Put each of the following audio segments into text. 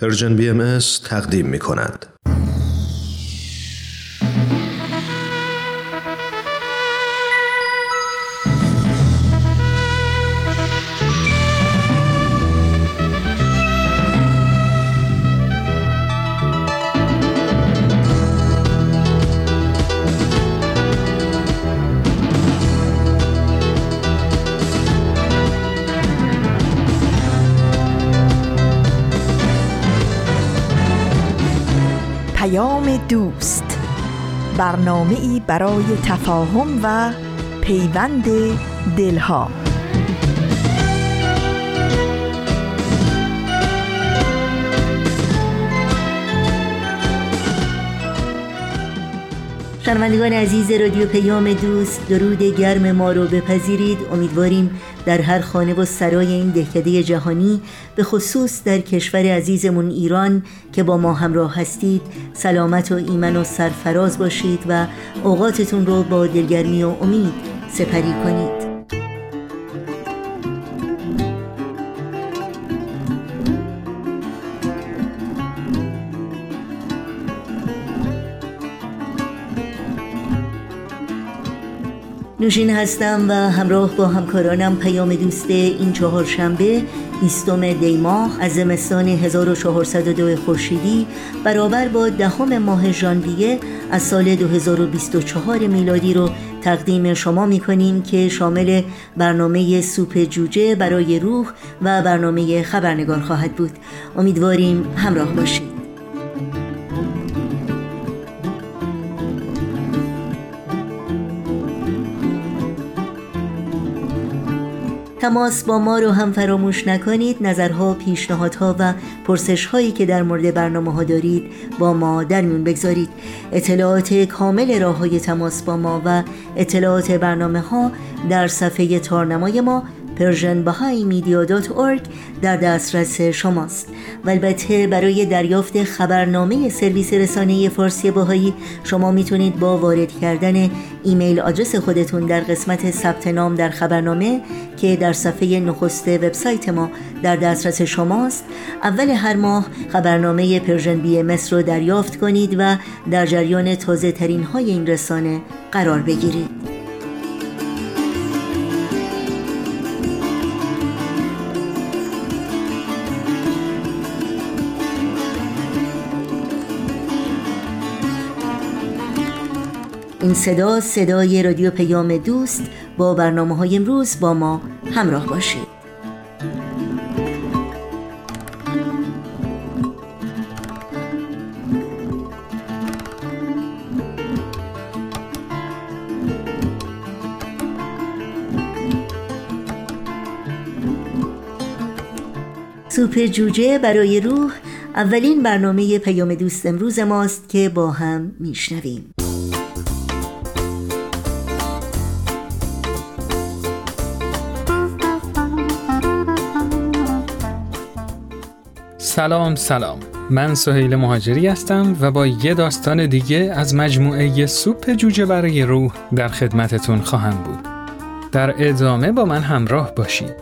پرژن BMS تقدیم می‌کند. دوست، برنامه‌ای برای تفاهم و پیوند دلها. شنوندگان عزیز رادیو پیام دوست، درود گرم ما رو بپذیرید. امیدواریم در هر خانه و سرای این دهکده جهانی، به خصوص در کشور عزیزمون ایران که با ما همراه هستید، سلامت و ایمن و سرفراز باشید و اوقاتتون رو با دلگرمی و امید سپری کنید. نوشین هستم و همراه با همکارانم پیام دوست این چهارشنبه 20 دی‌ماه از زمستان 1402 خورشیدی برابر با 10 ماه ژانویه از سال 2024 میلادی رو تقدیم شما می‌کنیم که شامل برنامه سوپ جوجه برای روح و برنامه خبرنگار خواهد بود. امیدواریم همراه باشید. تماس با ما رو هم فراموش نکنید. نظرها، پیشنهادها و پرسش‌هایی که در مورد برنامه‌ها دارید با ما در میون بگذارید. اطلاعات کامل راه‌های تماس با ما و اطلاعات برنامه‌ها در صفحه تارنمای ما PersianBahaiMedia.org در دسترس شماست. و البته برای دریافت خبرنامه سرویس رسانه فارسی باهایی، شما میتونید با وارد کردن ایمیل آدرس خودتون در قسمت ثبت نام در خبرنامه که در صفحه نخست وبسایت ما در دسترس شماست، اول هر ماه خبرنامه پرژن بی ام اس رو دریافت کنید و در جریان تازه ترین های این رسانه قرار بگیرید. این صدا، صدای رادیو پیام دوست. با برنامه‌های امروز با ما همراه باشید. سوپ جوجه برای روح اولین برنامه پیام دوست امروز ماست که با هم میشنویم. سلام، من سهیل مهاجری هستم و با یه داستان دیگه از مجموعه سوپ جوجه برای روح در خدمتتون خواهم بود. در ادامه با من همراه باشید.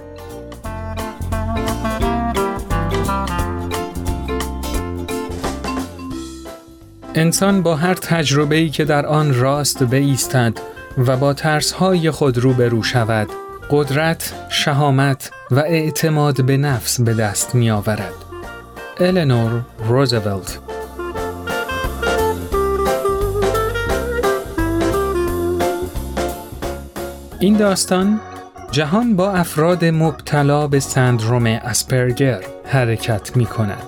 انسان با هر تجربه‌ای که در آن راست بایستد و با ترس‌های خود روبرو شود، قدرت، شهامت و اعتماد به نفس به دست می‌آورد. النور روزولت. این داستان جهان با افراد مبتلا به سندروم اسپرگر حرکت می کند.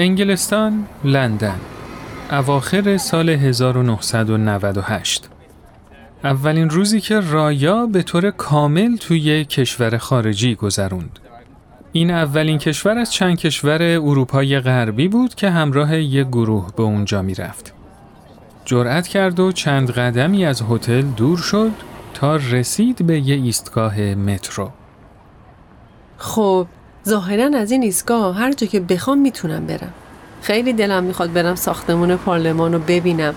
انگلستان، لندن، اواخر سال 1998. اولین روزی که رایا به طور کامل توی کشور خارجی گذروند. این اولین کشور از چند کشور اروپای غربی بود که همراه یک گروه به اونجا می رفت. جرأت کرد و چند قدمی از هتل دور شد تا رسید به یه ایستگاه مترو. خب، ظاهراً از این ایستگاه هر جا که بخوام میتونم برم. خیلی دلم میخواد برم ساختمون پارلمان رو ببینم.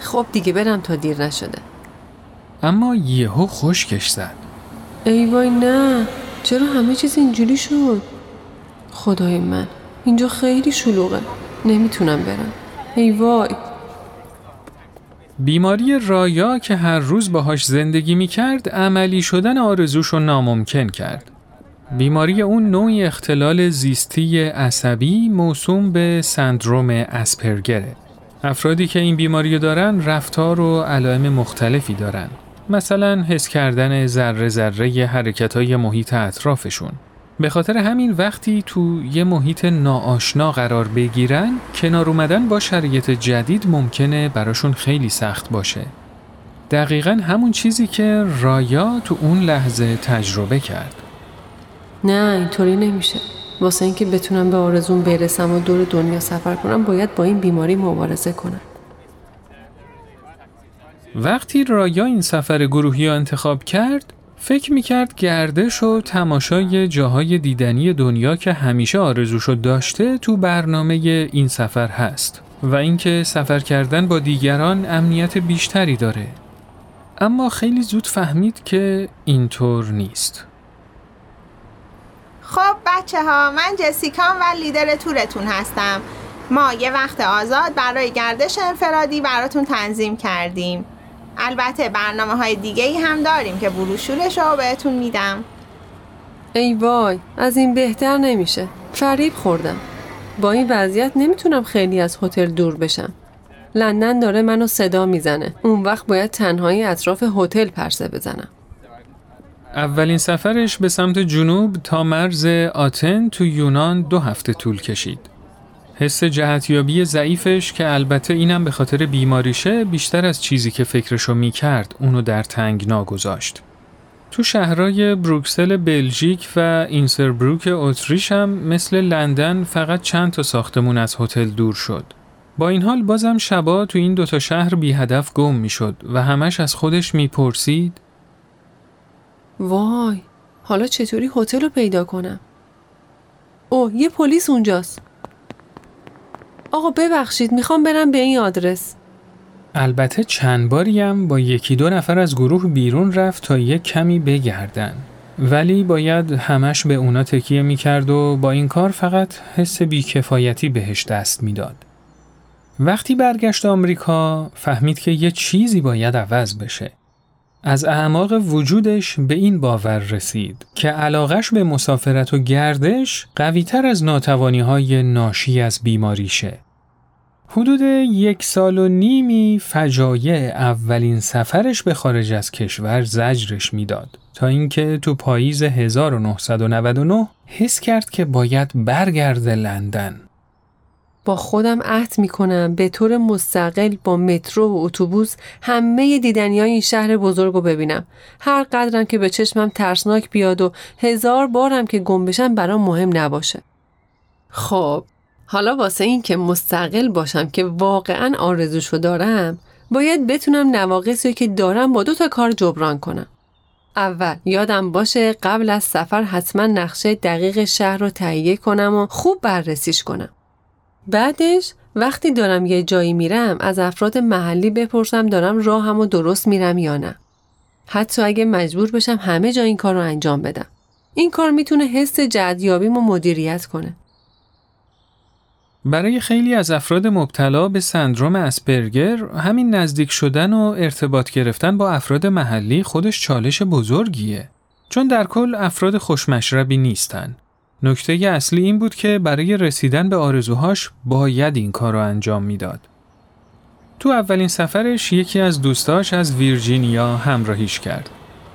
خب دیگه برم تا دیر نشده. اما یهو خشکش زد. ای وای نه، چرا همه چیز اینجوری شد؟ خدای من، اینجا خیلی شلوغه. نمیتونم برم. ای وای. بیماری رایا که هر روز باهاش زندگی میکرد، عملی شدن آرزوشو ناممکن کرد. بیماری اون نوعی اختلال زیستی عصبی موسوم به سندروم اسپرگره. افرادی که این بیماری دارن رفتار و علائم مختلفی دارن. مثلا حس کردن ذره ذره حرکت‌های محیط اطرافشون. به خاطر همین وقتی تو یه محیط ناآشنا قرار بگیرن، کنار اومدن با شرایط جدید ممکنه براشون خیلی سخت باشه. دقیقاً همون چیزی که رایا تو اون لحظه تجربه کرد. نه اینطوری نمیشه. واسه اینکه بتونم به آرزوم برسم و دور دنیا سفر کنم باید با این بیماری مبارزه کنم. وقتی رایا این سفر گروهی رو انتخاب کرد، فکر میکرد گردش و تماشای جاهای دیدنی دنیا که همیشه آرزوشو داشته تو برنامه این سفر هست و اینکه سفر کردن با دیگران امنیت بیشتری داره. اما خیلی زود فهمید که اینطور نیست. خب بچه ها، من جسیکام و لیدر تورتون هستم. ما یه وقت آزاد برای گردش انفرادی براتون تنظیم کردیم. البته برنامه های دیگه‌ای هم داریم که بروشورش رو بهتون میدم. ای وای، از این بهتر نمیشه. فریب خوردم. با این وضعیت نمیتونم خیلی از هتل دور بشم. لندن داره منو صدا میزنه. اون وقت باید تنهایی اطراف هتل پرسه بزنم. اولین سفرش به سمت جنوب تا مرز آتن تو یونان 2 هفته طول کشید. حس جهتیابی ضعیفش که البته اینم به خاطر بیماریشه، بیشتر از چیزی که فکرشو میکرد اونو در تنگنا گذاشت. تو شهرهای بروکسل بلژیک و اینسبروک اتریش هم مثل لندن فقط چند تا ساختمون از هتل دور شد. با این حال بازم شبا تو این 2 تا شهر بی هدف گم میشد و همش از خودش میپرسید وای، حالا چطوری هتل رو پیدا کنم؟ اوه، یه پلیس اونجاست. آقا ببخشید، میخوام برم به این آدرس. البته چند باری هم با 1-2 نفر از گروه بیرون رفت تا یه کمی بگردن، ولی باید همش به اونا تکیه میکرد و با این کار فقط حس بیکفایتی بهش دست میداد. وقتی برگشت آمریکا فهمید که یه چیزی باید عوض بشه. از اعماق وجودش به این باور رسید که علاقش به مسافرت و گردش قوی‌تر از ناتوانی‌های ناشی از بیماریشه. حدود 1.5 سال فجایع اولین سفرش به خارج از کشور زجرش میداد تا اینکه تو پاییز 1999 حس کرد که باید برگرده لندن. با خودم عهد میکنم به طور مستقل با مترو و اتوبوس همه دیدنیای این شهر بزرگ رو ببینم. هر قدرم که به چشمم ترسناک بیاد و 1000 بارم که گم بشم برام مهم نباشه. خب حالا واسه این که مستقل باشم که واقعا آرزوشو دارم، باید بتونم نواقصی که دارم با 2 تا کار جبران کنم. اول یادم باشه قبل از سفر حتما نقشه دقیق شهر رو تهیه کنم و خوب بررسیش کنم. بعدش وقتی دارم یه جایی میرم از افراد محلی بپرسم دارم راهمو درست میرم یا نه. حتی اگه مجبور بشم همه جا این کار رو انجام بدم. این کار میتونه حس جهت‌یابیمو مدیریت کنه. برای خیلی از افراد مبتلا به سندروم اسپرگر همین نزدیک شدن و ارتباط گرفتن با افراد محلی خودش چالش بزرگیه، چون در کل افراد خوشمشربی نیستن. نکته اصلی این بود که برای رسیدن به آرزوهاش باید این کار را انجام میداد. تو اولین سفرش یکی از دوستاش از ویرجینیا همراهیش کرد.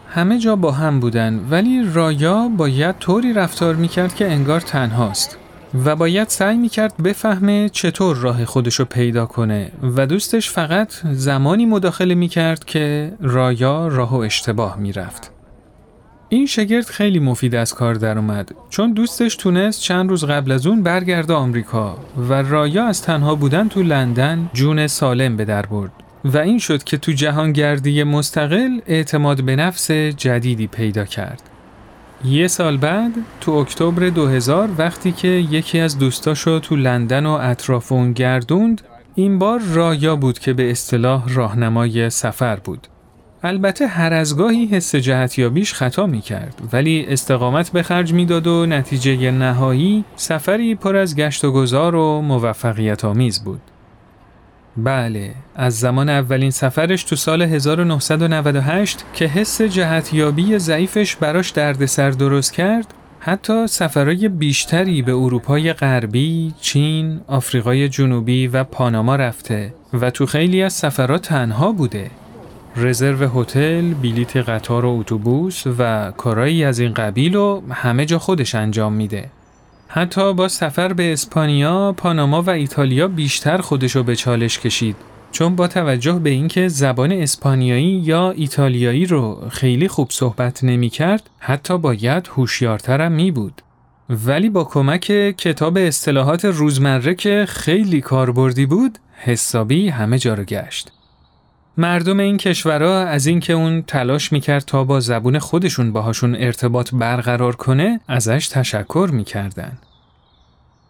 همه جا با هم بودن، ولی رایا باید طوری رفتار میکرد که انگار تنهاست و باید سعی میکرد بفهمه چطور راه خودشو پیدا کنه و دوستش فقط زمانی مداخله میکرد که رایا راهو اشتباه میرفت. این شگرد خیلی مفید از کار در اومد، چون دوستش تونست چند روز قبل از اون برگرده آمریکا و رایا از تنها بودن تو لندن جون سالم به در برد و این شد که تو جهانگردی مستقل اعتماد به نفس جدیدی پیدا کرد. یه سال بعد تو اکتبر 2000 وقتی که یکی از دوستاشو تو لندن و اطراف اون گردوند، این بار رایا بود که به اصطلاح راهنمای سفر بود. البته هر از گاهی حس جهتیابیش خطا می‌کرد، ولی استقامت به خرج می‌داد و نتیجه نهایی سفری پر از گشت و گذار و موفقیت‌آمیز بود. بله، از زمان اولین سفرش تو سال 1998 که حس جهتیابی ضعیفش براش دردسر درست کرد، حتی سفرهای بیشتری به اروپای غربی، چین، آفریقای جنوبی و پاناما رفته و تو خیلی از سفرها تنها بوده. رزرو هتل، بلیت قطار و اتوبوس و کارایی از این قبیل رو همه جا خودش انجام میده. حتی با سفر به اسپانیا، پاناما و ایتالیا بیشتر خودشو به چالش کشید، چون با توجه به اینکه زبان اسپانیایی یا ایتالیایی رو خیلی خوب صحبت نمی‌کرد، حتی باید هوشیارترم می‌بود. ولی با کمک کتاب اصطلاحات روزمره که خیلی کاربردی بود، حسابی همه جا رو گشت. مردم این کشورها از اینکه اون تلاش میکرد تا با زبون خودشون باهاشون ارتباط برقرار کنه ازش تشکر میکردن.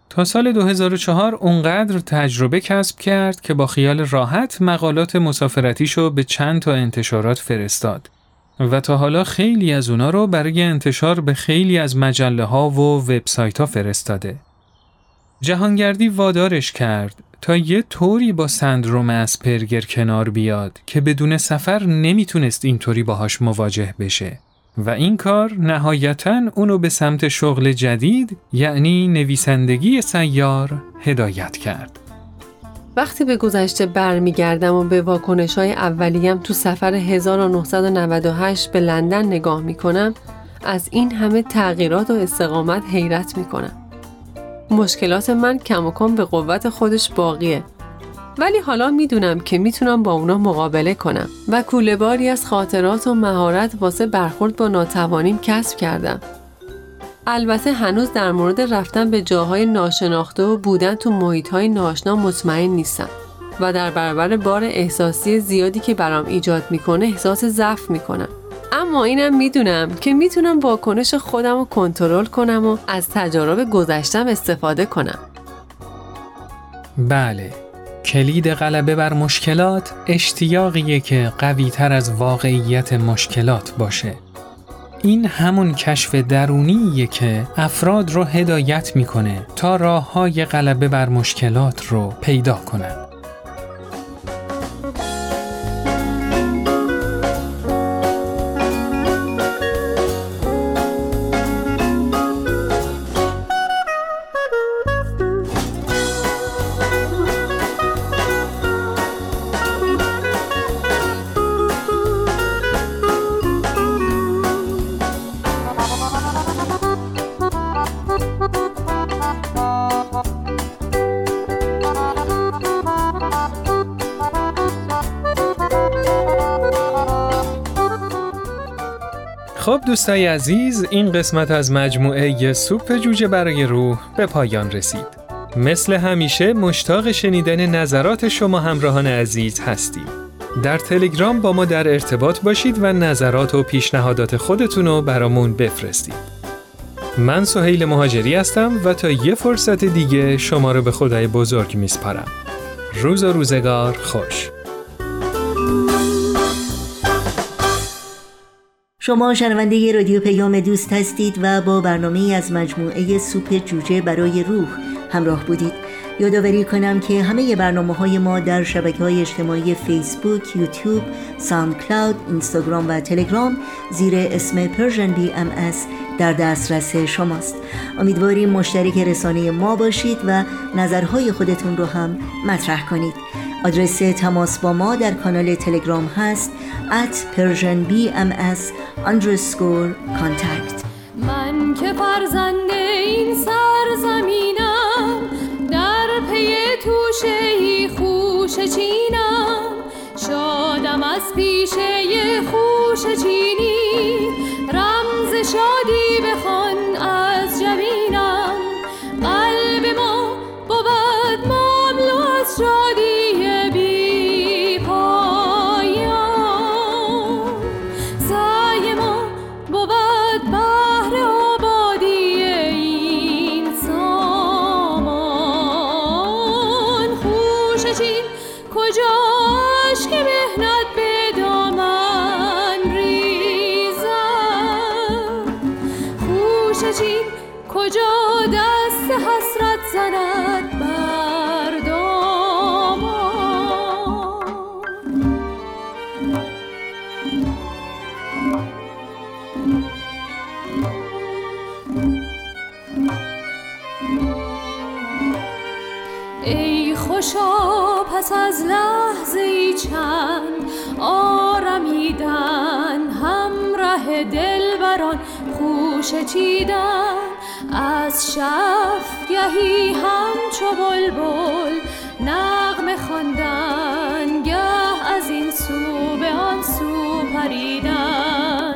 تا سال 2004 اونقدر تجربه کسب کرد که با خیال راحت مقالات مسافرتیشو به چند تا انتشارات فرستاد و تا حالا خیلی از اونا رو برای انتشار به خیلی از مجله ها و وبسایت ها فرستاده. جهانگردی وادارش کرد تا یه طوری با سندروم اسپرگر کنار بیاد که بدون سفر نمیتونست اینطوری باهاش مواجه بشه و این کار نهایتاً اونو به سمت شغل جدید یعنی نویسندگی سیار هدایت کرد. وقتی به گذشته برمیگردم و به واکنش‌های اولیه‌ام تو سفر 1998 به لندن نگاه میکنم، از این همه تغییرات و استقامت حیرت میکنم. مشکلات من کم و کم به قوت خودش باقیه، ولی حالا میدونم که میتونم با اونا مقابله کنم و کوله‌باری از خاطرات و مهارت واسه برخورد با ناتوانیم کسب کردم. البته هنوز در مورد رفتن به جاهای ناشناخته و بودن تو محیطهای ناشنا مطمئن نیستم و در برابر بار احساسی زیادی که برام ایجاد میکنه احساس ضعف میکنم، اما اینم میدونم که میتونم واکنش خودم رو کنترل کنم و از تجارب گذشتم استفاده کنم. بله، کلید غلبه بر مشکلات اشتیاقیه که قوی تر از واقعیت مشکلات باشه. این همون کشف درونیه که افراد رو هدایت میکنه تا راه‌های غلبه بر مشکلات رو پیدا کنن. خب دوستای عزیز، این قسمت از مجموعه سوپ جوجه برای روح به پایان رسید. مثل همیشه مشتاق شنیدن نظرات شما همراهان عزیز هستیم. در تلگرام با ما در ارتباط باشید و نظرات و پیشنهادات خودتون رو برامون بفرستید. من سهیل مهاجری هستم و تا یه فرصت دیگه شما رو به خدای بزرگ میسپارم. روز و روزگار خوش. شما شنونده رادیو پیام دوست هستید و با برنامه‌ای از مجموعه سوپ جوجه برای روح همراه بودید. یادآوری کنم که همه برنامه‌های ما در شبکه‌های اجتماعی فیسبوک، یوتیوب، ساند کلاود، اینستاگرام و تلگرام زیر اسم Persian BMS در دسترس شماست. امیدواریم مشترک رسانه ما باشید و نظرهای خودتون رو هم مطرح کنید. آدرس تماس با ما در کانال تلگرام هست @PersianBMS_contact. من که فرزند این سرزمینم، در پی توشهی خوش چینم، شادم از پیشه خوش چینی رمز کجین کجاش که مهنت به دامن ریزم، خوش چین کجا دست حسرت زند بر دامان. ای خوشا پس از لحظه ای چند آرمیدن، همراه دلبران خوشه چیدن، از شف گهی همچو بلبل نغمه خواندن، گه از این سو به آن سو پریدن.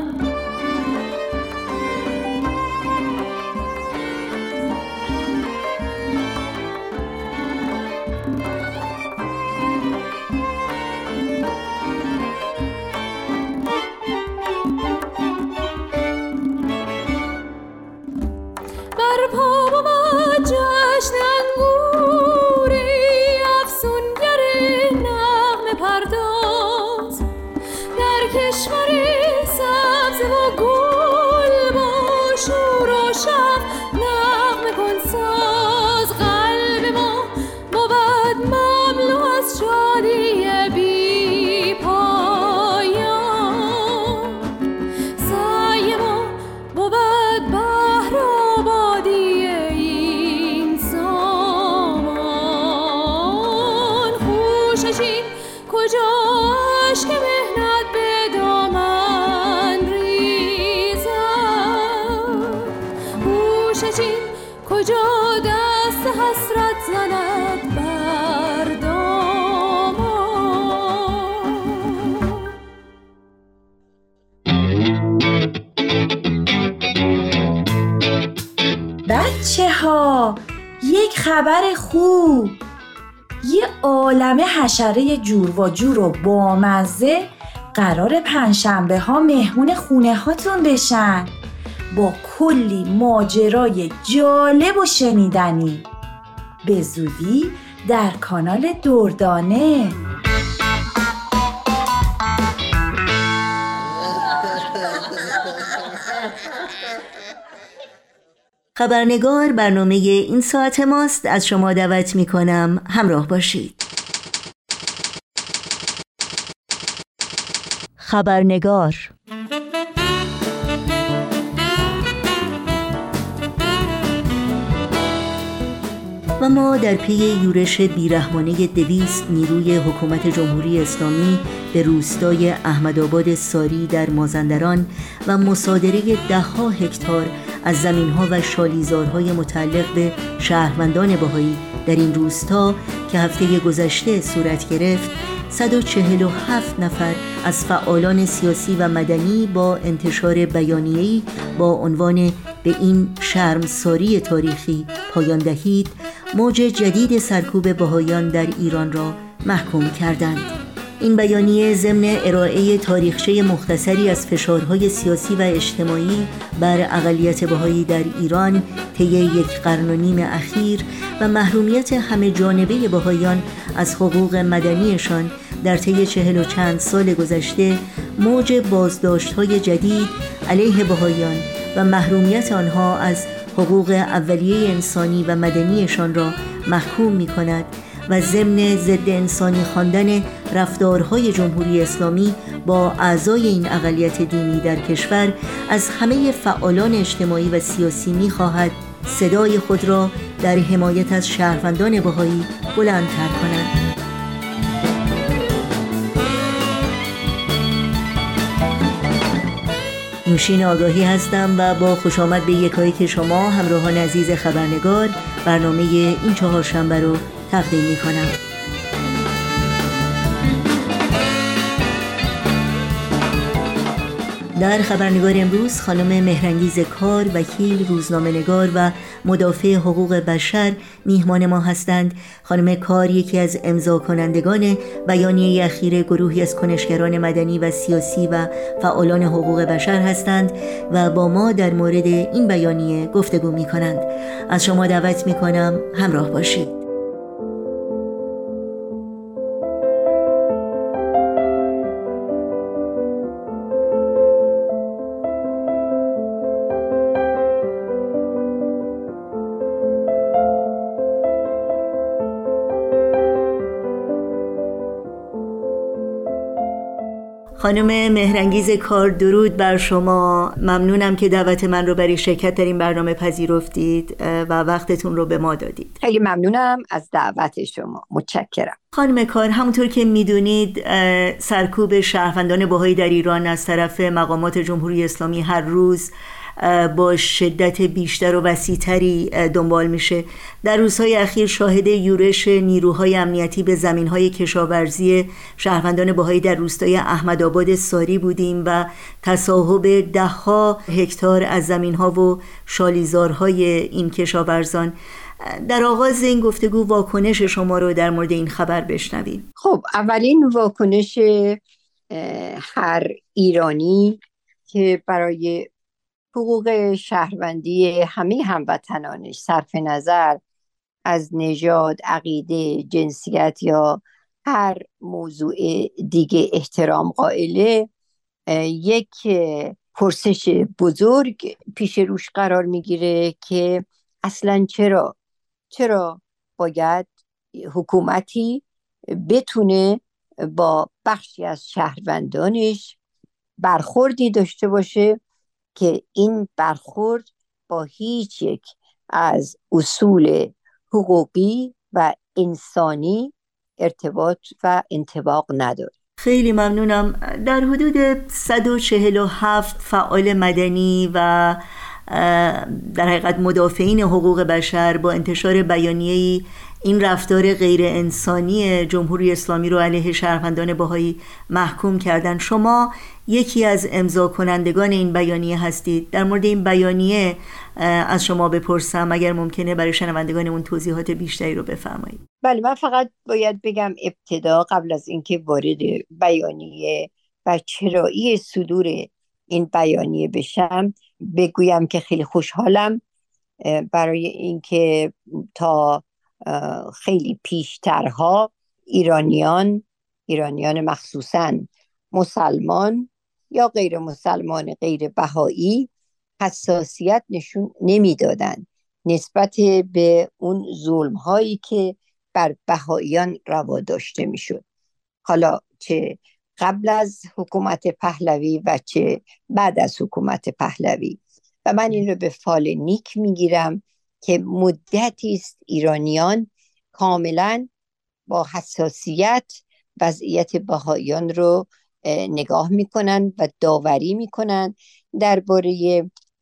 یک خبر خوب، یه عالمه حشره جور و جور و با مزه قرار پنجشنبه ها مهمون خونه هاتون بشن با کلی ماجرای جالب و شنیدنی. به زودی در کانال دردانه. خبرنگار برنامه این ساعت ماست. از شما دعوت می‌کنم همراه باشید. خبرنگار. و ما در پی یورش بیرحمانه 200 نیروی حکومت جمهوری اسلامی به روستای احمد آباد ساری در مازندران و مصادره 10 هکتار از زمین‌ها و شالیزارهای متعلق به شهروندان بهایی در این روستا که هفته گذشته صورت گرفت، 147 نفر از فعالان سیاسی و مدنی با انتشار بیانیه‌ای با عنوان به این شرمساری تاریخی پایان دهید، موج جدید سرکوب بهایان در ایران را محکوم کردند. این بیانیه ضمن ارائه تاریخچه مختصری از فشارهای سیاسی و اجتماعی بر اقلیت بهایی در ایران طی 1.5 قرن اخیر و محرومیت همه جانبه بهایان از حقوق مدنیشان در طی 40 و چند سال گذشته، موج بازداشت‌های جدید علیه بهایان و محرومیت آنها از حقوق اولیه انسانی و مدنیشان را محکوم می‌کند و ضمن ضد انسانی خواندن رفتارهای جمهوری اسلامی با اعضای این اقلیت دینی در کشور، از همه فعالان اجتماعی و سیاسی می‌خواهد صدای خود را در حمایت از شهروندان بهایی بلندتر کند. نوشین آگاهی هستم و با خوش آمد به یکایک شما همراهان عزیز خبرنگار برنامه این چهارشنبه رو تقدیم می‌کنم. در خبرنگار امروز خانم مهرانگیز کار، وکیل، روزنامه‌نگار و مدافع حقوق بشر میهمان ما هستند. خانم کار یکی از امضاکنندگان بیانیه اخیر گروهی از کنشگران مدنی و سیاسی و فعالان حقوق بشر هستند و با ما در مورد این بیانیه گفتگو می‌کنند. از شما دعوت می‌کنم همراه باشید. خانم مهرانگیز کار، درود بر شما. ممنونم که دعوت من رو برای شرکت در این برنامه پذیرفتید و وقتتون رو به ما دادید. خیلی ممنونم از دعوت شما. متشکرم. خانم کار، همونطور که میدونید سرکوب شهروندان بهایی در ایران از طرف مقامات جمهوری اسلامی هر روز با شدت بیشتر و وسیع‌تری دنبال میشه. در روزهای اخیر شاهد یورش نیروهای امنیتی به زمینهای کشاورزی شهروندان بهایی در روستای احمد آباد ساری بودیم و تصاحب دهها هکتار از زمینها و شالیزارهای این کشاورزان. در آغاز این گفتگو واکنش شما رو در مورد این خبر بشنویم. خب، اولین واکنش هر ایرانی که برای حقوق شهروندی همه هموطنانش صرف نظر از نژاد، عقیده، جنسیت یا هر موضوع دیگه احترام قائله، یک پرسش بزرگ پیش روش قرار میگیره که اصلاً چرا باید حکومتی بتونه با بخشی از شهروندانش برخوردی داشته باشه که این برخورد با هیچ یک از اصول حقوقی و انسانی ارتباط و انطباق نداره. خیلی ممنونم. در حدود 147 فعال مدنی و در حقیقت مدافعین حقوق بشر با انتشار بیانیه‌ای این رفتار غیر انسانی جمهوری اسلامی رو علیه شهروندان بهایی محکوم کردن. شما یکی از امضا کنندگان این بیانیه هستید. در مورد این بیانیه از شما بپرسم اگر ممکنه برای شنوندگان اون توضیحات بیشتری رو بفرمایید. بله، من فقط باید بگم ابتدا قبل از اینکه وارد بیانیه و چرایی صدور این بیانیه بشم بگویم که خیلی خوشحالم برای اینکه تا خیلی پیشترها ایرانیان مخصوصاً مسلمان یا غیر مسلمان غیر بهایی حساسیت نشون نمی دادن نسبت به اون ظلم هایی که بر بهاییان روا داشته می شد. حالا چه قبل از حکومت پهلوی و چه بعد از حکومت پهلوی. و من این رو به فال نیک می گیرم که مدتی است ایرانیان کاملا با حساسیت وضعیت بهاییان رو نگاه میکنن و داوری میکنن درباره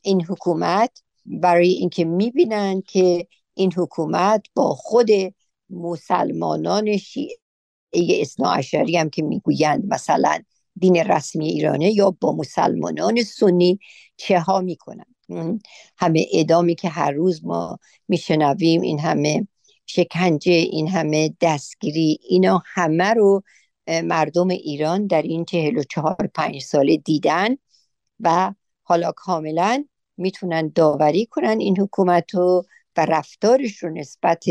این حکومت، برای اینکه میبینن که این حکومت با خود مسلمانان شیعه اثناعشری هم که میگویند مثلا دین رسمی ایرانه یا با مسلمانان سنی چه ها میکنن. همه اعدامی که هر روز ما میشنویم، این همه شکنجه، این همه دستگیری، اینا همه رو مردم ایران در این 44-5 ساله دیدن و حالا کاملا میتونن داوری کنن این حکومت رو و رفتارش رو نسبت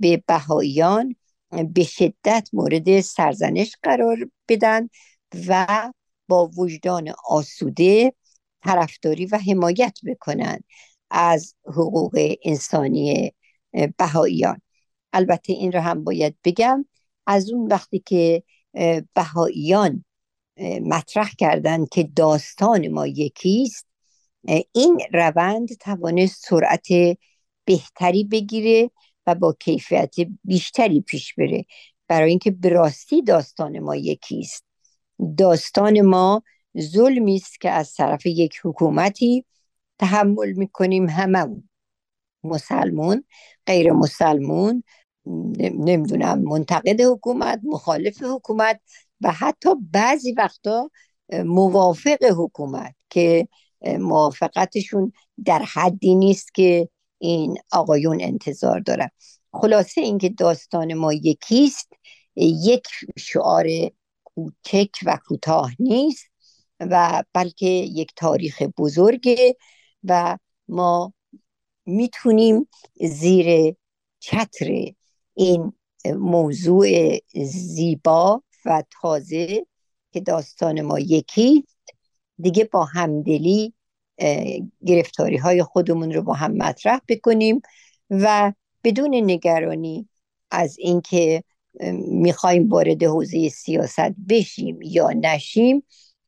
به بهاییان به شدت مورد سرزنش قرار بدن و با وجدان آسوده طرفداری و حمایت بکنن از حقوق انسانی بهاییان. البته این رو هم باید بگم، از اون وقتی که بهاییان مطرح کردند که داستان ما یکیست، این روند توانست سرعت بهتری بگیره و با کیفیت بیشتری پیش بره، برای اینکه به راستی داستان ما یکیست. داستان ما ظلمی است که از طرف یک حکومتی تحمل میکنیم، هممون، مسلمون، غیر مسلمون، نمیدونم منتقد حکومت، مخالف حکومت و حتی بعضی وقتا موافق حکومت که موافقتشون در حدی نیست که این آقایون انتظار دارن. خلاصه اینکه داستان ما یکیست یک شعار کوچک و کوتاه نیست و بلکه یک تاریخ بزرگه و ما میتونیم زیر چتر این موضوع زیبا و تازه که داستان ما یکی دیگه با همدلی گرفتاری های خودمون رو با هم مطرح بکنیم و بدون نگرانی از اینکه میخوایم وارد حوزه سیاست بشیم یا نشیم،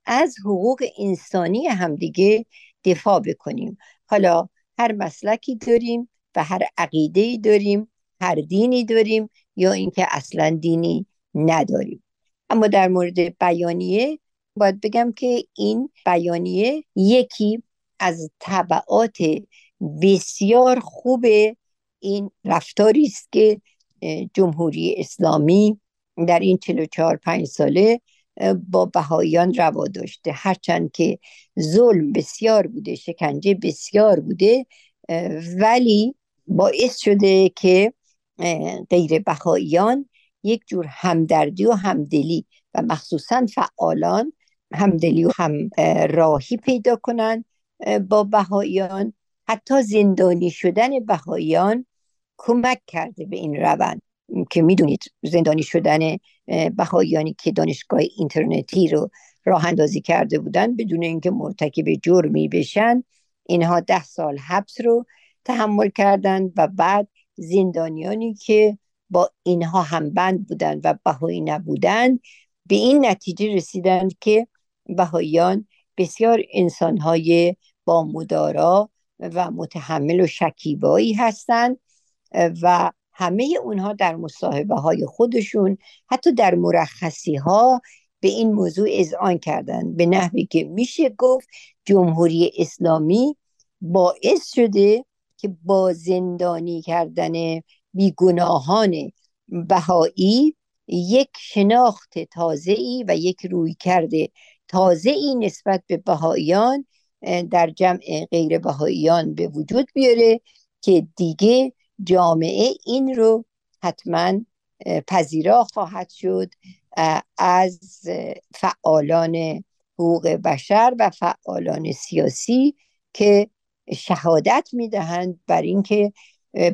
از حقوق انسانی همدیگه دفاع بکنیم. حالا هر مسلکی داریم و هر عقیده‌ای داریم، هر دینی داریم یا اینکه اصلا دینی نداریم. اما در مورد بیانیه باید بگم که این بیانیه یکی از تبعات بسیار خوب این رفتاری است که جمهوری اسلامی در این 44-5 ساله با بهائیان روا داشته. هرچند که ظلم بسیار بوده، شکنجه بسیار بوده، ولی باعث شده که غیر بهائیان یک جور همدردی و همدلی و مخصوصا فعالان همدلی و همراهی پیدا کنند با بهائیان. حتی زندانی شدن بهائیان کمک کرده به این روند که میدونید زندانی شدن بهائیانی که دانشگاه اینترنتی رو راه اندازی کرده بودن بدون اینکه مرتکب جرمی بشن، اینها 10 سال حبس رو تحمل کردند و بعد زندانیانی که با اینها همبند بودند و بهایی نبودند به این نتیجه رسیدند که بهائیان بسیار انسانهای با مدارا و متحمل و شکیبایی هستند و همه اونها در مصاحبه های خودشون، حتی در مرخصی ها، به این موضوع اذعان کردند، به نحوی که میشه گفت جمهوری اسلامی باعث شده که با زندانی کردن بیگناهان بهایی یک شناخت تازه‌ای و یک رویکرد تازه‌ای نسبت به بهائیان در جمع غیر بهائیان به وجود بیاره که دیگه جامعه این رو حتما پذیرا خواهد شد از فعالان حقوق بشر و فعالان سیاسی که شهادت میدهند بر اینکه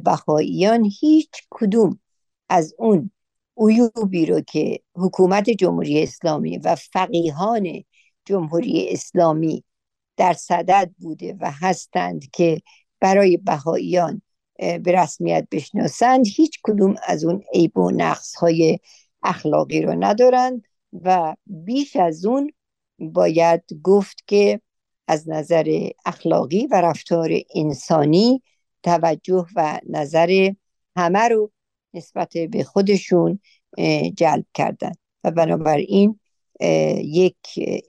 بهائیان هیچ کدوم از اون عیوبی رو که حکومت جمهوری اسلامی و فقیهان جمهوری اسلامی در صدد بوده و هستند که برای بهائیان به رسمیت بشناسند، هیچ کدوم از اون عیب و نقص‌های اخلاقی رو ندارند و بیش از اون باید گفت که از نظر اخلاقی و رفتار انسانی توجه و نظر همه رو نسبت به خودشون جلب کردند و بنابراین یک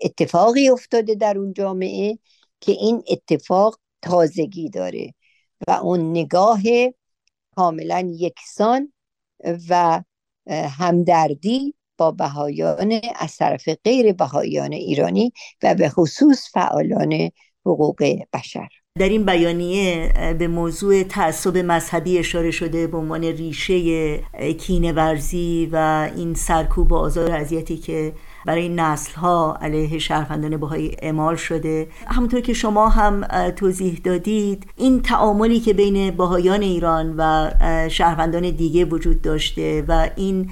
اتفاقی افتاده در اون جامعه که این اتفاق تازگی داره و اون نگاه کاملا یکسان و همدردی با بهائیان از طرف غیر بهائیان ایرانی و به خصوص فعالان حقوق بشر. در این بیانیه به موضوع تعصب مذهبی اشاره شده به عنوان ریشه کینه‌ورزی و این سرکوب و آزار و اذیتی که برای نسل‌ها علیه شهروندان بهائی اعمال شده. همونطور که شما هم توضیح دادید، این تعاملی که بین بهائیان ایران و شهروندان دیگه وجود داشته و این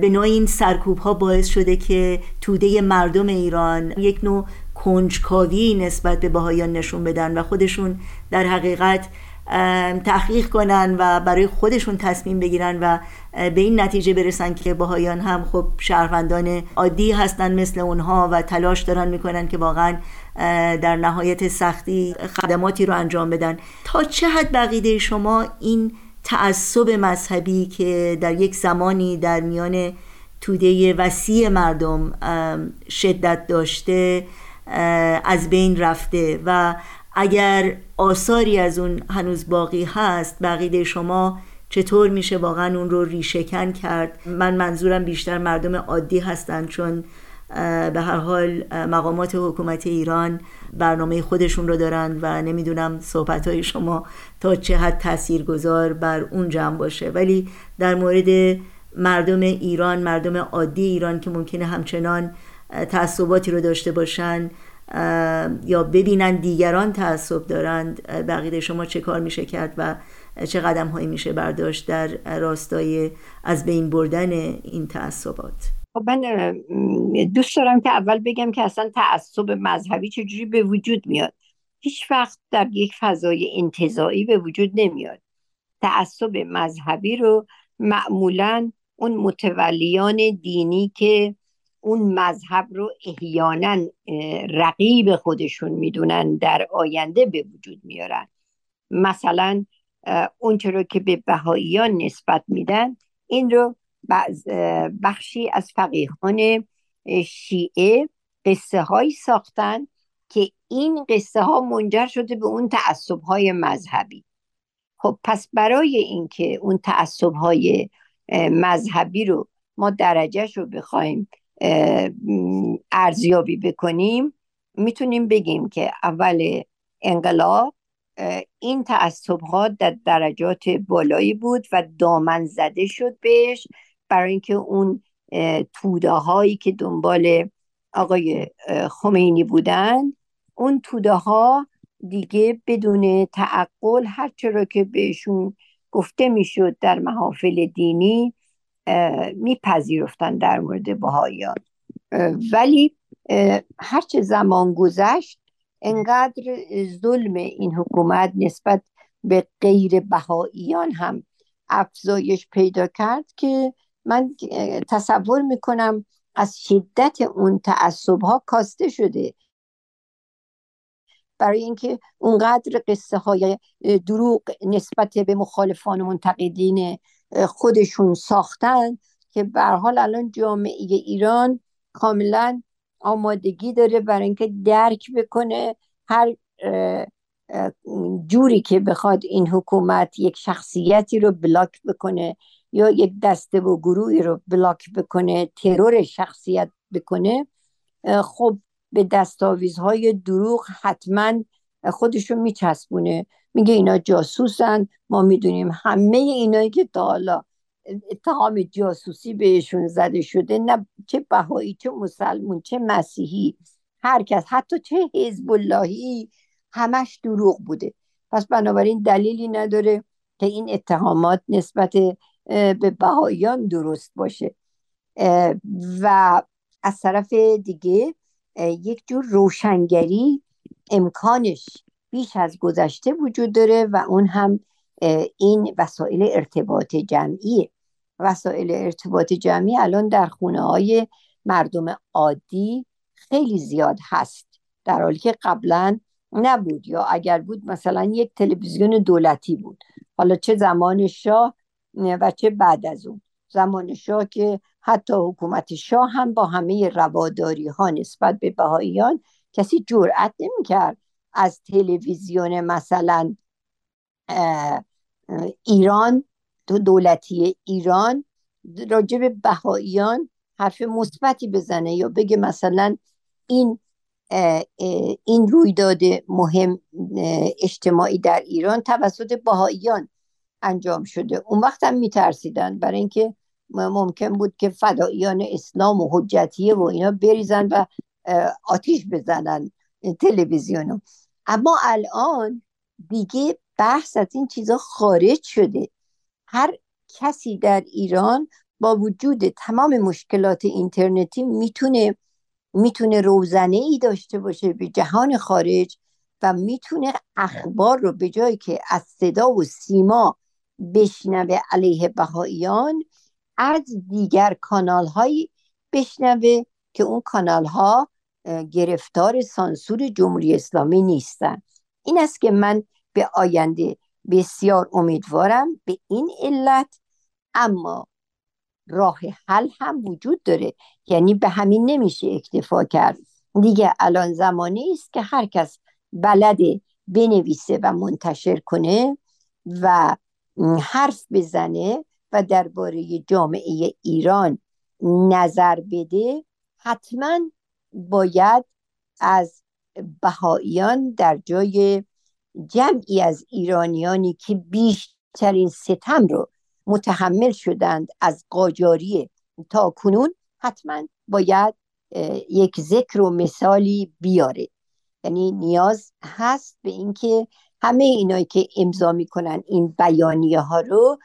به نوع این سرکوب‌ها باعث شده که توده مردم ایران یک نوع کنجکاوی نسبت به بهائیان نشون بدن و خودشون در حقیقت تحقیق کنن و برای خودشون تصمیم بگیرن و به این نتیجه برسن که بهائیان هم خب شهروندان عادی هستن مثل اونها و تلاش دارن میکنن که واقعا در نهایت سختی خدماتی رو انجام بدن. تا چه حد عقیده شما این تعصب مذهبی که در یک زمانی در میان توده وسیع مردم شدت داشته از بین رفته و اگر آثاری از اون هنوز باقی هست، به عقیده شما چطور میشه واقعا اون رو ریشه‌کن کرد؟ منظورم بیشتر مردم عادی هستن، چون به هر حال مقامات حکومت ایران برنامه خودشون رو دارن و نمیدونم صحبتهای شما تا چه حد تاثیرگذار بر اون جمع باشه، ولی در مورد مردم ایران، مردم عادی ایران که ممکنه همچنان تعصباتی رو داشته باشن یا ببینن دیگران تعصب دارند، بقیده شما چه کار میشه کرد و چه قدم هایی میشه برداشت در راستای از بین بردن این تعصبات؟ خب من دوست دارم که اول بگم که اصلا تعصب مذهبی چجوری به وجود میاد. هیچ وقت در یک فضای انتزاعی به وجود نمیاد. تعصب مذهبی رو معمولاً اون متولیان دینی که اون مذهب رو احیانا رقیب خودشون میدونن در آینده به وجود میارن. مثلا اون چرا که به بهاییان نسبت میدن، این رو بخشی از فقیهان شیعه قصه هایی ساختن که این قصه ها منجر شده به اون تعصب های مذهبی. خب پس برای اینکه اون تعصب های مذهبی رو ما درجهش رو بخوایم ارزیابی بکنیم، میتونیم بگیم که اول انقلاب این تعصب ها در درجات بالایی بود و دامن زده شد بهش، برای اینکه اون توده هایی که دنبال آقای خمینی بودن، اون توده ها دیگه بدون تعقل هرچه را که بهشون گفته میشد در محافل دینی میپذیرفتن در مورد بهائیان. ولی هرچه زمان گذشت انقدر ظلم این حکومت نسبت به غیر بهائیان هم افزایش پیدا کرد که من تصور میکنم از شدت اون تعصب ها کاسته شده، برای اینکه اونقدر قصه های دروغ نسبت به مخالفان و منتقدین خودشون ساختن که به هر حال الان جامعه ایران کاملا آمادگی داره برای اینکه درک بکنه هر جوری که بخواد این حکومت یک شخصیتی رو بلاک بکنه یا یک دسته و گروهی رو بلاک بکنه، ترور شخصیت بکنه. خب به دستاویزهای دروغ حتما خودشون میچسبونه، میگه اینا جاسوسن، ما میدونیم همه اینایی که تا حالا اتهام جاسوسی بهشون زده شده، نه چه بهایی چه مسلمون چه مسیحی، هر کس حتی چه حزب اللهی، همش دروغ بوده. پس بنابراین دلیلی نداره که این اتهامات نسبت به بهاییان درست باشه. و از طرف دیگه یک جور روشنگری امکانش بیش از گذشته وجود داره و اون هم این وسایل ارتباط جمعیه. وسایل ارتباط جمعی الان در خونه‌های مردم عادی خیلی زیاد هست، در حالی که قبلا نبود، یا اگر بود مثلا یک تلویزیون دولتی بود. حالا چه زمان شاه و چه بعد از اون، زمان شاه که حتی حکومت شاه هم با همه رواداری ها نسبت به بهائیان کسی جرئت نمی کرد از تلویزیون مثلا ایران دولتی ایران راجع به بهائیان حرف مثبتی بزنه یا بگه مثلا این رویداد مهم اجتماعی در ایران توسط بهائیان انجام شده. اون وقت هم میترسیدن برای اینکه ممکن بود که فدایان اسلام و حجتیه و اینا بریزن و آتیش بزنن تلویزیونو. اما الان دیگه بحث از این چیزا خارج شده. هر کسی در ایران با وجود تمام مشکلات اینترنتی میتونه روزنه ای داشته باشه به جهان خارج و میتونه اخبار رو به جایی که از صدا و سیما بشنوه علیه بهائیان، از دیگر کانال هایی بشنوه که اون کانال ها گرفتار سانسور جمهوری اسلامی نیستن. این است که من به آینده بسیار امیدوارم به این علت. اما راه حل هم وجود داره، یعنی به همین نمیشه اکتفا کرد دیگه. الان زمانی است که هر کس بلده بنویسه و منتشر کنه و حرف بزنه و درباره جامعه ایران نظر بده، حتما باید از بهائیان در جای جمعی از ایرانیانی که بیشترین ستم رو متحمل شدند از قاجاری تا کنون، حتما باید یک ذکر و مثالی بیاره. یعنی نیاز هست به اینکه همه اینایی که امضا میکنن این بیانیه ها رو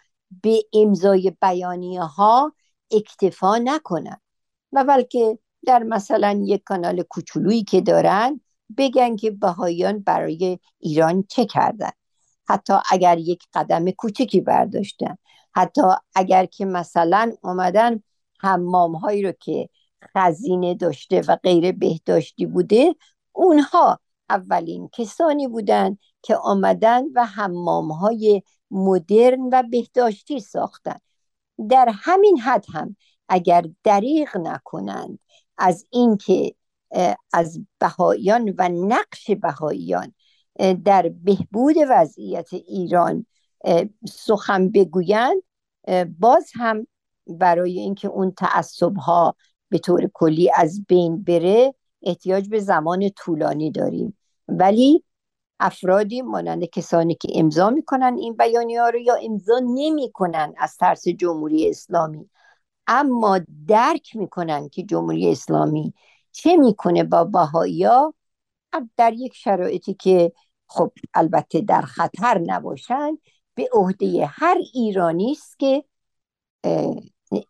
به امضای بیانیه ها اکتفا نکنن و بلکه در مثلا یک کانال کوچولویی که دارن بگن که بهائیان برای ایران چه کردن، حتی اگر یک قدم کوچکی برداشتن، حتی اگر که مثلا اومدن حمام هایی رو که خزینه داشته و غیر بهداشتی بوده، اونها اولین کسانی بودن که آمدن و حمام های مدرن و بهداشتی ساختن. در همین حد هم اگر دریغ نکنند از این که از بهائیان و نقش بهائیان در بهبود وضعیت ایران سخن بگویند، باز هم برای اینکه اون تعصب‌ها به طور کلی از بین بره احتیاج به زمان طولانی داریم. ولی افرادی مانند کسانی که امضا میکنن این بیانیه رو یا امضا نمیکنن از ترس جمهوری اسلامی، اما درک میکنن که جمهوری اسلامی چه میکنه با بهائی‌ها در یک شرایطی که خب البته در خطر نباشند، به عهده هر ایرانی است که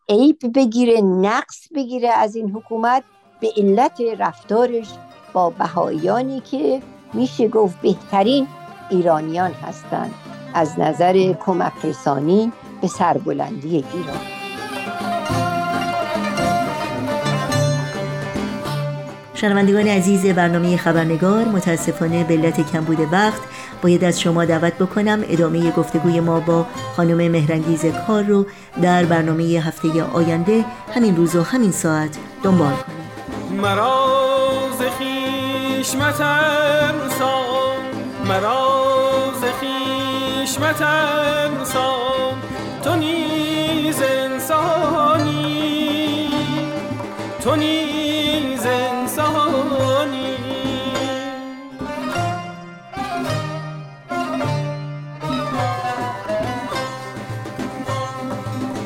عیب بگیره، نقص بگیره از این حکومت به علت رفتارش با بهائیانی که میشه گفت بهترین ایرانیان هستند از نظر کمک رسانی به سربلندی ایران. شنوندگان عزیز برنامه خبرنگار، متاسفانه به علت کمبود وقت باید از شما دعوت بکنم ادامه گفتگوی ما با خانم مهرانگیز کار رو در برنامه هفته آینده همین روز و همین ساعت دنبال کنید. مراز خیش مترسان، مراز خیش مترسان، تو نیز انسانی، تو نیز انسانی.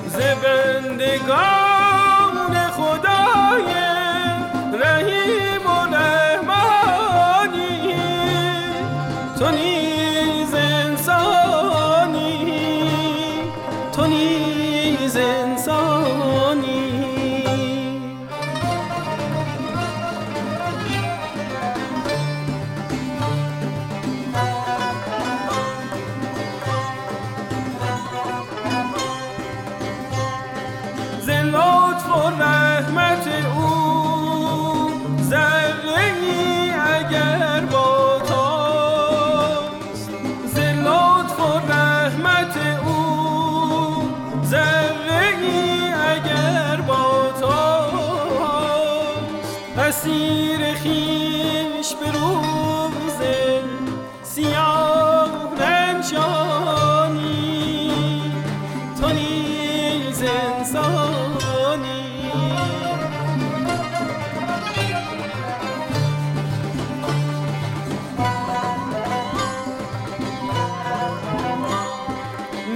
ز بندگان خدای رحیم و رحمانی، تو نیز انسانی، تو نیز انسانی. سیر خیش به روز سیاه ننشانی، تو نیز انسانی.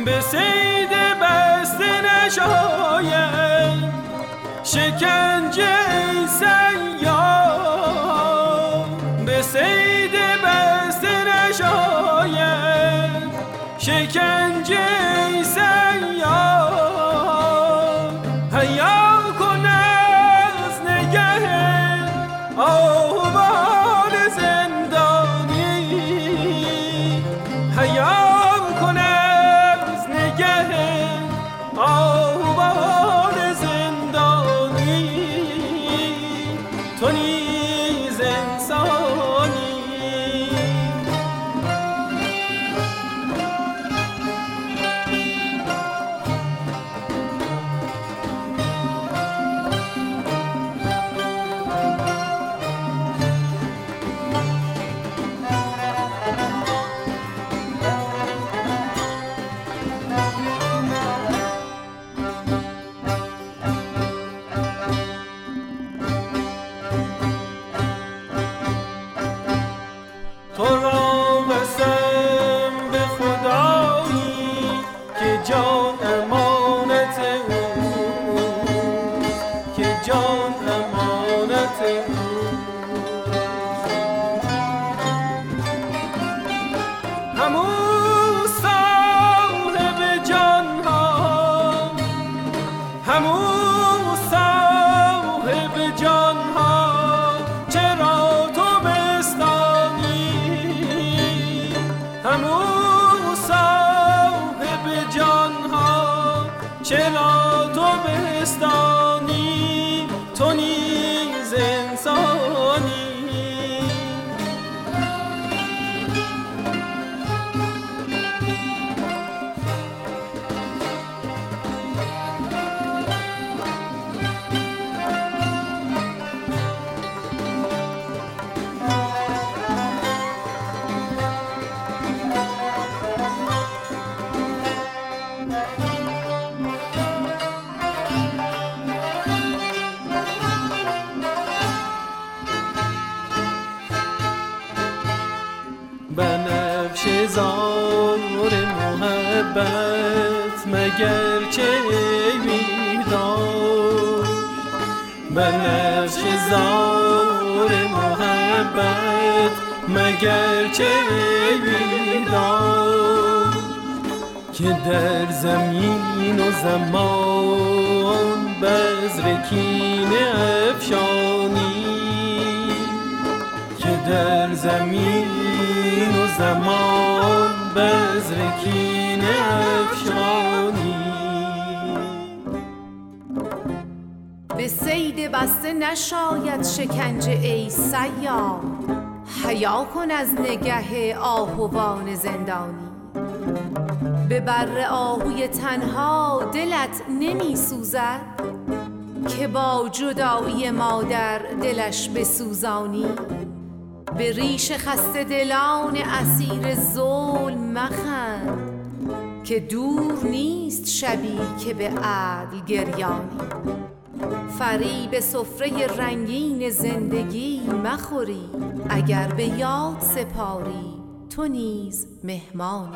به سید بسته نشاید شکنجه همو صاحب جان ها تو نیز انسانی. بنفشه زار محبت مگر چه می داشت، بنفشه زار محبت مگر چه می داشت که در زمین و زمان بذر کینه افشانی، که در زمین و زمان بذر کینه افشانی. به صید بسته نشاید شکنجه ای سیار، حیا کن از نگه آهوان زندانی. به بر آهوی تنها دلت نمی سوزد که با جدایی مادر دلش بسوزانی. به ریش خسته دلان اسیر ظلم مخند که دور نیست شبی که به عدل گریانی. فریب سفره رنگین زندگی مخوری، اگر به یاد سپاری تو نیز مهمانی.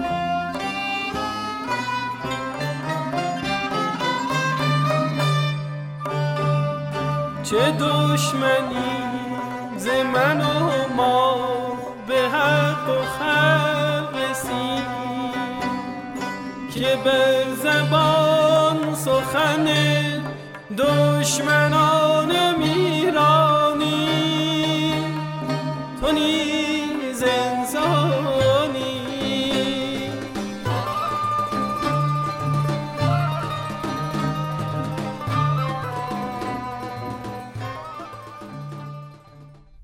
چه دشمنی ز من و ما به حق و خلق رسید که بر زبان سخن دشمنان میرانی. تو نیز انسانی.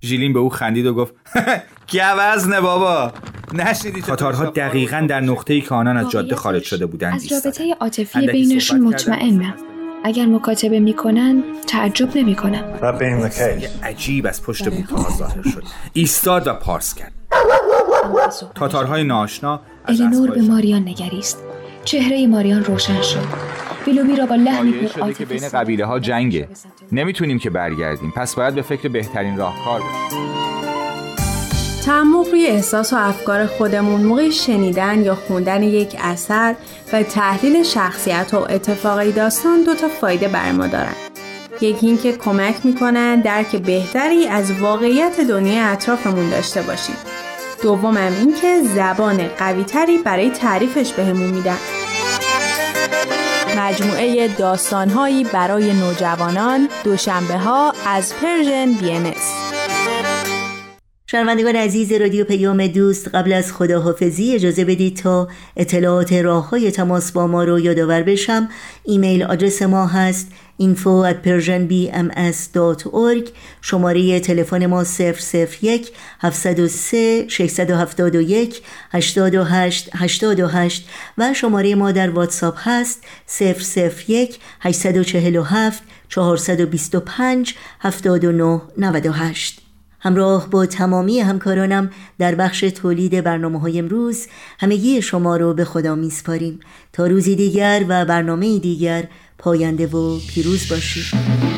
ژیلین به او خندید و گفت گوزنه بابا، نشنیدی؟ تاتارها دقیقاً در نقطه‌ای که آنان از جاده خارج شده بودند ایستادند. از رابطه عاطفی بینشون مطمئنم. اگر مکاتبه می‌کنن تعجب نمی‌کنم. عجیب از پشت بوته‌ها ظاهر شد، ایستاد و پارس کرد. تاتارهای ناآشنا از الینور به ماریان نگریست. چهره ماریان روشن شد. فیلومی را با لحنی پر آتفی که بین قبیله ها جنگه، نمیتونیم که برگردیم، پس باید به فکر بهترین راهکار باشیم. تعمق روی احساس و افکار خودمون موقع شنیدن یا خوندن یک اثر و تحلیل شخصیت و اتفاقی داستان دوتا فایده بر ما دارن. یکی این که کمک میکنن درک بهتری از واقعیت دنیا اطرافمون داشته باشیم. دوم هم این که زبان قوی تری برای تعریفش بهمون میدن. مجموعه داستان‌هایی برای نوجوانان، دوشنبه‌ها از پرژن BMS. شنوندگان عزیز رادیو پیام دوست، قبل از خداحافظی اجازه بدید تا اطلاعات راه‌های تماس با ما رو یادآور بشم. ایمیل آدرس ما هست info@persianbms.org. شماره تلفن ما 001 703 671 828 828 و شماره ما در واتساپ هست 001 847 425 79 98. همراه با تمامی همکارانم در بخش تولید برنامه‌های امروز همگی شما رو به خدا میسپاریم تا روزی دیگر و برنامه‌ای دیگر پاینده و پیروز باشید.